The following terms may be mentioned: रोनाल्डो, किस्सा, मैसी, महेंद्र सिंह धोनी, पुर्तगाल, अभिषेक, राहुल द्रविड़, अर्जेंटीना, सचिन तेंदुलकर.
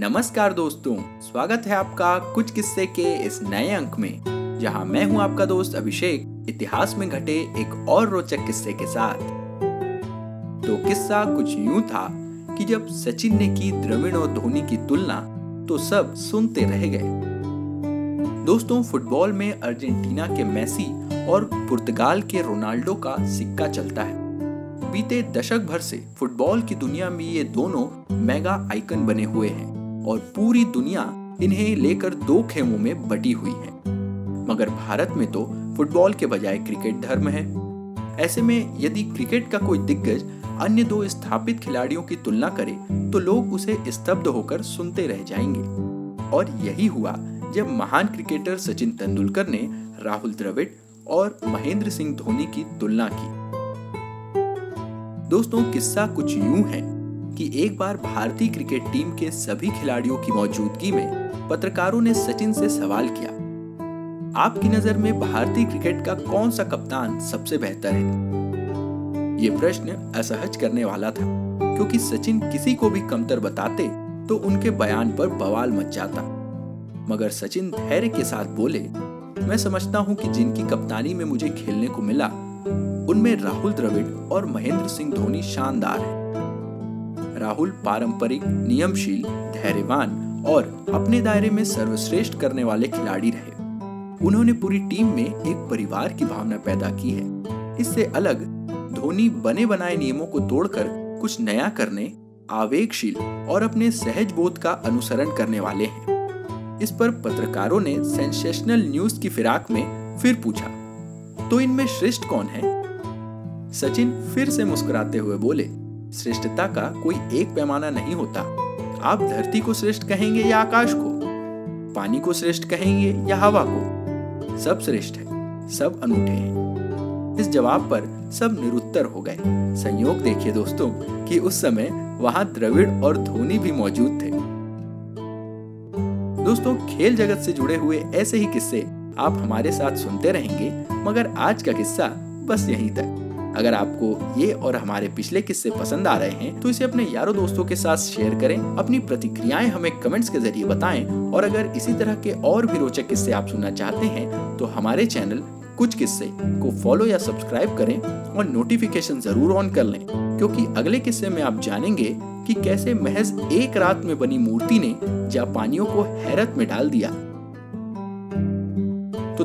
नमस्कार दोस्तों, स्वागत है आपका कुछ किस्से के इस नए अंक में, जहां मैं हूं आपका दोस्त अभिषेक, इतिहास में घटे एक और रोचक किस्से के साथ। तो किस्सा कुछ यूं था कि जब सचिन ने की द्रविड़ और धोनी की तुलना, तो सब सुनते रह गए। दोस्तों, फुटबॉल में अर्जेंटीना के मैसी और पुर्तगाल के रोनाल्डो का सिक्का चलता है। बीते दशक भर से फुटबॉल की दुनिया में ये दोनों मेगा आइकन बने हुए हैं और पूरी दुनिया इन्हें लेकर दो खेमों में बटी हुई है। मगर भारत में तो फुटबॉल के बजाय क्रिकेट धर्म है। ऐसे में यदि क्रिकेट का कोई दिग्गज अन्य दो स्थापित खिलाड़ियों की तुलना करे तो लोग उसे स्तब्ध होकर सुनते रह जाएंगे। और यही हुआ जब महान क्रिकेटर सचिन तेंदुलकर ने राहुल द्रविड़ और महेंद्र सिंह धोनी की तुलना की। दोस्तों, किस्सा कुछ यूं है कि एक बार भारतीय क्रिकेट टीम के सभी खिलाड़ियों की मौजूदगी में पत्रकारों ने सचिन से सवाल किया, आपकी नजर में भारतीय क्रिकेट का कौन सा कप्तान सबसे बेहतर है। ये प्रश्न असहज करने वाला था, क्योंकि सचिन किसी को भी कमतर बताते तो उनके बयान पर बवाल मच जाता। मगर सचिन धैर्य के साथ बोले, मैं समझता हूँ कि जिनकी कप्तानी में मुझे खेलने को मिला उनमें राहुल द्रविड़ और महेंद्र सिंह धोनी शानदार है। राहुल पारंपरिक, नियमशील, धैर्यवान और अपने दायरे में सर्वश्रेष्ठ करने वाले खिलाड़ी रहे। उन्होंने पूरी टीम में एक परिवार की भावना पैदा की है। इससे अलग धोनी बने बनाए नियमों को तोड़कर कुछ नया करने, आवेगशील और अपने सहज बोध का अनुसरण करने वाले हैं। इस पर पत्रकारों ने सेंसेशनल न्यूज की फिराक में फिर पूछा, तो इनमें श्रेष्ठ कौन है। सचिन फिर से मुस्कुराते हुए बोले, श्रेष्ठता का कोई एक पैमाना नहीं होता। आप धरती को श्रेष्ठ कहेंगे या आकाश को, पानी को श्रेष्ठ कहेंगे या हवा को, सब श्रेष्ठ है, सब अनूठे हैं। इस जवाब पर सब निरुत्तर हो गए। संयोग देखिए दोस्तों कि उस समय वहां द्रविड़ और धोनी भी मौजूद थे। दोस्तों, खेल जगत से जुड़े हुए ऐसे ही किस्से आप हमारे साथ सुनते रहेंगे, मगर आज का किस्सा बस यहीं तक। अगर आपको ये और हमारे पिछले किस्से पसंद आ रहे हैं तो इसे अपने यारों दोस्तों के साथ शेयर करें। अपनी प्रतिक्रियाएं हमें कमेंट्स के जरिए बताएं और अगर इसी तरह के और भी रोचक किस्से आप सुनना चाहते हैं तो हमारे चैनल कुछ किस्से को फॉलो या सब्सक्राइब करें और नोटिफिकेशन जरूर ऑन कर लें, क्योंकि अगले किस्से में आप जानेंगे कि कैसे महज एक रात में बनी मूर्ति ने जापानियों को हैरत में डाल दिया। तो